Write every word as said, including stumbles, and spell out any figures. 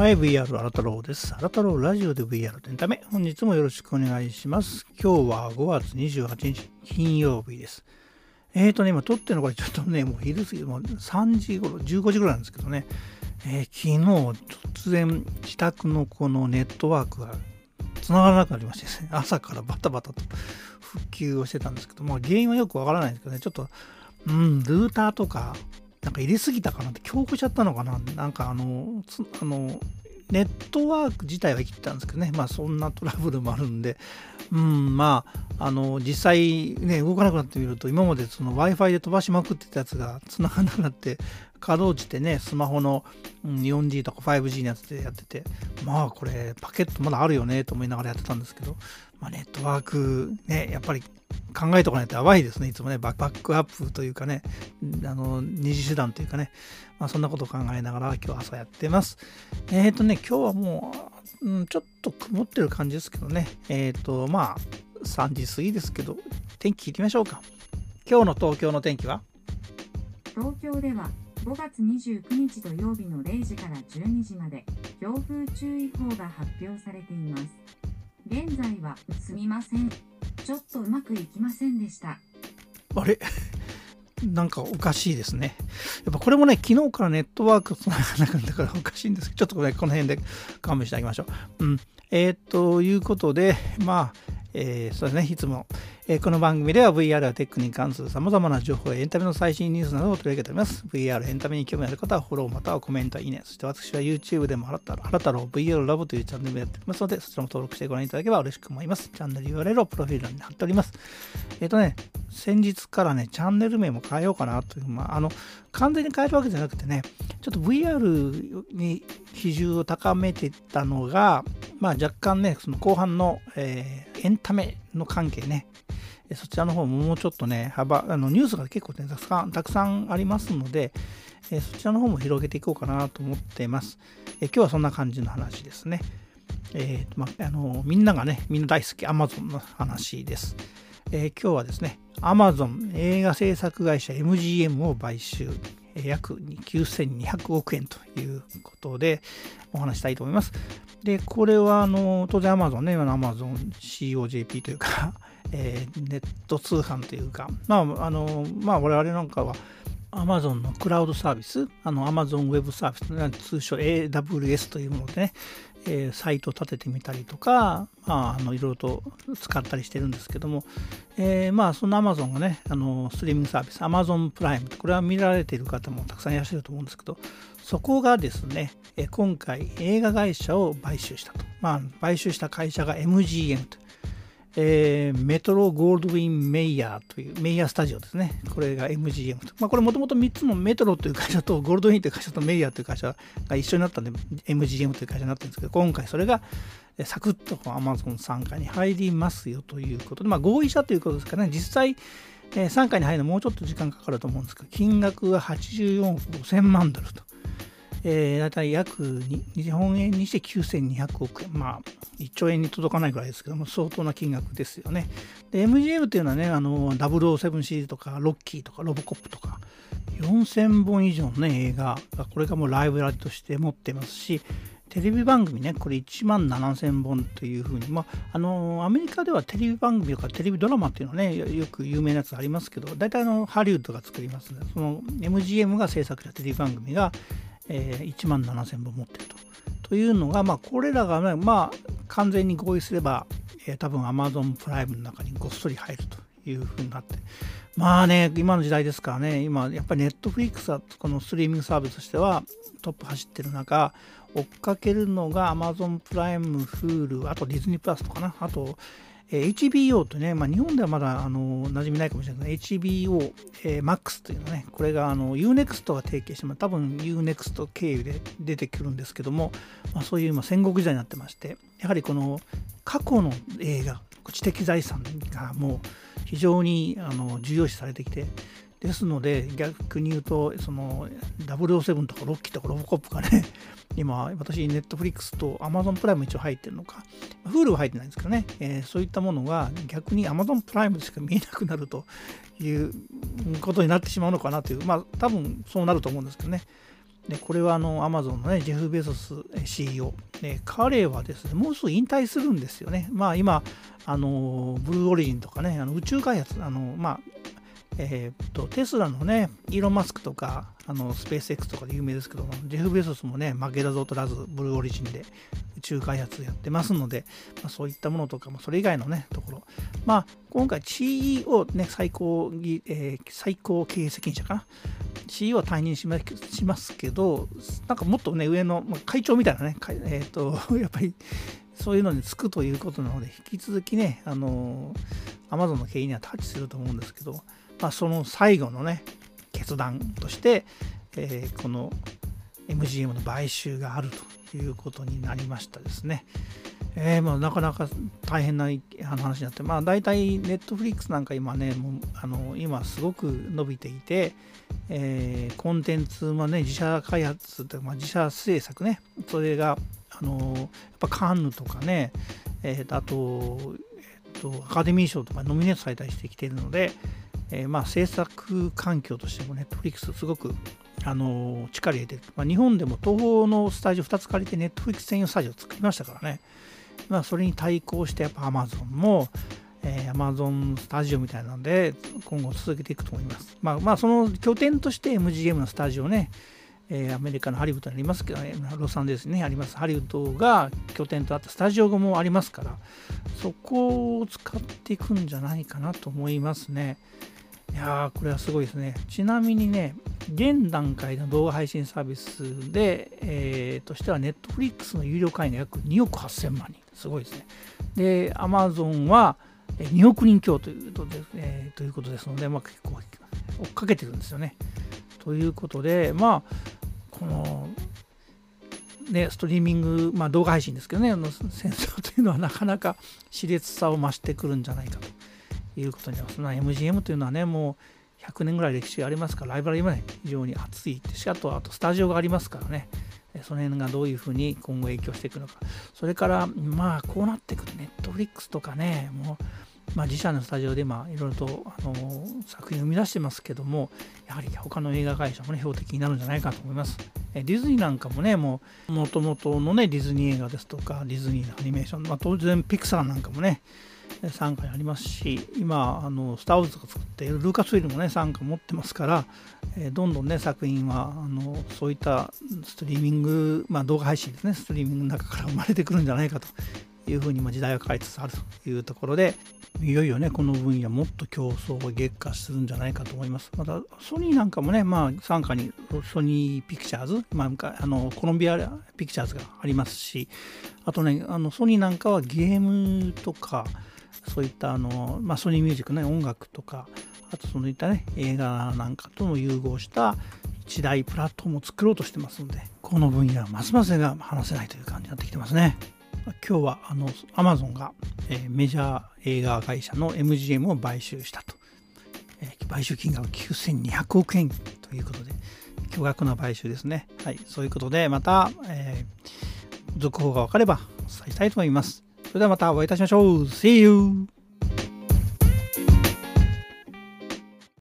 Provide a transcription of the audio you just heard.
はい、ブイアール あなたろうです。あなたろうラジオで ブイアール エンタメ。本日もよろしくお願いします。今日はごがつにじゅうはちにち金曜日です。えーとね、今撮ってるのこれちょっとね、もう昼過ぎ、もうさんじごろ、じゅうごじぐらいなんですけどね、えー、昨日突然自宅のこのネットワークが繋がらなくなりましてですね、朝からバタバタと復旧をしてたんですけども、原因はよくわからないんですけどね、ちょっと、うん、ルーターとか、なんか入れすぎたかなって強行しちゃったのかな、なんかあのつあのネットワーク自体は切ったんですけどね、まあそんなトラブルもあるんで、うん、まああの実際ね動かなくなってみると、今までその Wi-Fi で飛ばしまくってたやつが繋がらなくなって、かろうじてねスマホの よんジー とか ファイブジー のやつでやってて、まあこれパケットまだあるよねと思いながらやってたんですけど、まあ、ネットワークねやっぱり考えとかないとやばいですね。いつもねバックアップというかね、あの二次手段というかね、まあ、そんなことを考えながら今日朝やってます。えっとね今日はもう、うん、ちょっと曇ってる感じですけどね、えっとまあさんじ過ぎですけど、天気聞いてみましょうか。今日の東京の天気は？東京ではごがつにじゅうくにち土曜日のれいじからじゅうにじまで強風注意報が発表されています。現在はすみません。ちょっとうまくいきませんでした。あれなんかおかしいですね。やっぱこれもね、昨日からネットワーク繋がらなかったからおかしいんですけど、ちょっとこれこの辺で勘弁してあげましょう。うん。えー、ということで、まあ、えー、そうですね、いつも、えー、この番組では ブイアール やテックに関するさまざまな情報やエンタメの最新ニュースなどを取り上げております。ブイアール エンタメに興味ある方はフォローまたはコメント、いいね。そして私は YouTube でもあなたろう ブイアール ラボというチャンネルもやっておりますので、そちらも登録してご覧いただければ嬉しく思います。チャンネル ユーアールエル をプロフィール欄に貼っております。えっ、ー、とね、先日からね、チャンネル名も変えようかなという、まあ、あの、完全に変えるわけじゃなくてね、ちょっと ブイアール に比重を高めてたのが、まあ、若干ね、その後半の、えー、エンタメの関係ね、そちらの方ももうちょっとね、幅、あのニュースが結構、ね、たくさん、たくさんありますので、えー、そちらの方も広げていこうかなと思っています。えー、今日はそんな感じの話ですね。えーまあのー、みんながね、みんな大好き Amazon の話です。えー、今日はですね、Amazon 映画制作会社 エムジーエム を買収。約きゅうせんにひゃくおくえんということでお話したいと思います。で、これはあの当然 Amazon ね、今の アマゾン シーオージェーピー というか、えー、ネット通販というか、まあ、あの、まあ、我々なんかは Amazon のクラウドサービス、あの Amazon ウェブサービス、通称 エーダブリューエス というものでね、えー、サイトを立ててみたりとか、まあ、あのいろいろと使ったりしてるんですけども、えー、まあそんな Amazon がね、あのストリーミングサービス Amazon プライム、これは見られている方もたくさんいらっしゃると思うんですけど、そこがですね、えー、今回映画会社を買収したと、まあ、買収した会社が エムジーエム と、えー、メトロゴールドウィン・メイヤーというメイヤースタジオですね、これが エムジーエム と、まあ、これもともとみっつのメトロという会社とゴールドウィンという会社とメイヤーという会社が一緒になったんで エムジーエム という会社になったんですけど、今回それがサクッと Amazon 傘下に入りますよということで、まあ、合意したということですからね、実際傘下に入るのもうちょっと時間かかると思うんですけど、金額ははちじゅうよんおくごせんまんドルと、えー、大体約日本円にしてきゅうせんにひゃくおくえん、まあいっちょうえんに届かないぐらいですけども、相当な金額ですよね。で エムジーエム っていうのはね、あのダブルオーセブンシリーズとかロッキーとかロボコップとかよんせんぼん以上の、ね、映画がこれがもうライブラリとして持ってますし、テレビ番組ね、これいちまんななせんぼんというふうに、まあ、あのー、アメリカではテレビ番組とかテレビドラマっていうのはね、よく有名なやつありますけど、大体あのハリウッドが作りますので、その エムジーエム が制作したテレビ番組がいちまんななせんぼん持ってると。というのが、まあ、これらが、ね、まあ、完全に合意すれば、えー、多分 Amazon プライムの中にごっそり入るというふうになって。まあね、今の時代ですからね、今、やっぱり Netflix はこのストリーミングサービスとしてはトップ走ってる中、追っかけるのが Amazon プライム、Hulu、あとディズニープラスとかな、あと、えー、エイチビーオー とね、まあ、日本ではまだ、あのー、馴染みないかもしれないけど、エイチビーオー、えー、Max というのね、これがあの ユーネクスト が提携して、まあ、多分 ユーネクスト 経由で出てくるんですけども、まあ、そういう今戦国時代になってまして、やはりこの過去の映画、知的財産がもう非常にあの重要視されてきて、ですので逆に言うと、そのダブルオーセブンとかロッキーとかロボコップがね、今私ネットフリックスと Amazon プライム一応入ってるのか、 Hulu は入ってないんですけどね、えー、そういったものが逆に Amazon プライムでしか見えなくなるということになってしまうのかなという、まあ多分そうなると思うんですけどね。でこれはあの Amazon の、ね、ジェフ・ベゾス シーイーオー、ね、彼はですねもうすぐ引退するんですよね。まあ今あのブルーオリジンとかね、あの宇宙開発、あのまあえー、っとテスラのねイーロン・マスクとかあのスペース X とかで有名ですけども、ジェフ・ベゾスもね負けだぞとらずブルーオリジンで宇宙開発やってますので、まあ、そういったものとかもそれ以外のねところ、まあ今回 シーイーオー ね最高、えー、最高経営責任者かな シーイーオー は退任し ま, しますけど、なんかもっとね上の、まあ、会長みたいなね、えー、っとやっぱりそういうのにつくということなので、引き続きねあの Amazon の経営にはタッチすると思うんですけど、まあ、その最後のね決断として、えー、この エムジーエム の買収があるということになりましたですね。えーまあ、なかなか大変な話になって、まあ、大体 Netflix なんか今ねもうあの今すごく伸びていて、えー、コンテンツもね自社開発というか、まあ、自社制作ね、それがあのやっぱカンヌとかね、えー、あと、えー、とアカデミー賞とかノミネートされたりしてきているので、えーまあ、制作環境としても Netflix すごく、あのー、力入れてる、まあ、日本でも東宝のスタジオふたつ借りて Netflix 専用スタジオを作りましたからね、まあ、それに対抗してやっぱ Amazon も、えー、Amazon スタジオみたいなので今後続けていくと思います。まあ、まあその拠点として エムジーエム のスタジオね、えー、アメリカのハリウッドにありますけどね、ロサンゼルスにありますハリウッドが拠点とあったスタジオもありますから、そこを使っていくんじゃないかなと思いますね。いやーこれはすごいですね。ちなみにね、現段階の動画配信サービスで、えー、としては Netflix の有料会員が約におくはっせんまんにん、すごいですね。で Amazon はにおくにん強ということです、えー、ということですので、まあ、結構追っかけてるんですよね。ということで、まあこのね、ストリーミング、まあ、動画配信ですけどね、あの戦争というのはなかなか熾烈さを増してくるんじゃないかということになります。エムジーエム というのはね、もうひゃくねんぐらい歴史がありますから、ライバルもね、非常に熱いし、あと、あとスタジオがありますからね、その辺がどういうふうに今後影響していくのか、それから、まあ、こうなってくる、Netflix とかね、もう、まあ、自社のスタジオで、まあ、いろいろと、あのー、作品を生み出してますけども、やはり他の映画会社もね、標的になるんじゃないかと思います。ディズニーなんかもね、もう、もともとのね、ディズニー映画ですとか、ディズニーのアニメーション、まあ、当然、ピクサーなんかもね、傘下にありますし、今あのスター・ウォーズとか作っているルーカス・ウィルもね傘下持ってますから、えー、どんどんね作品はあのそういったストリーミング、まあ、動画配信ですね、ストリーミングの中から生まれてくるんじゃないかというふうに、まあ、時代は変わりつつあるというところで、いよいよねこの分野もっと競争を激化するんじゃないかと思います。またソニーなんかもね、まあ、傘下にソニー・ピクチャーズ、まあ、あのコロンビア・ピクチャーズがありますし、あとねあのソニーなんかはゲームとかそういったあの、まあ、ソニーミュージックね、音楽とか、あとそういったね、映画なんかとも融合した一大プラットフォームを作ろうとしてますので、この分野はますますが話せないという感じになってきてますね。今日はあの Amazon が、えー、メジャー映画会社の エムジーエム を買収したと、えー、買収金額きゅうせんにひゃくおくえんということで、巨額な買収ですね。はい、そういうことでまた、えー、続報が分かればお伝えしたいと思います。それではまたお会いいたしましょう。See you!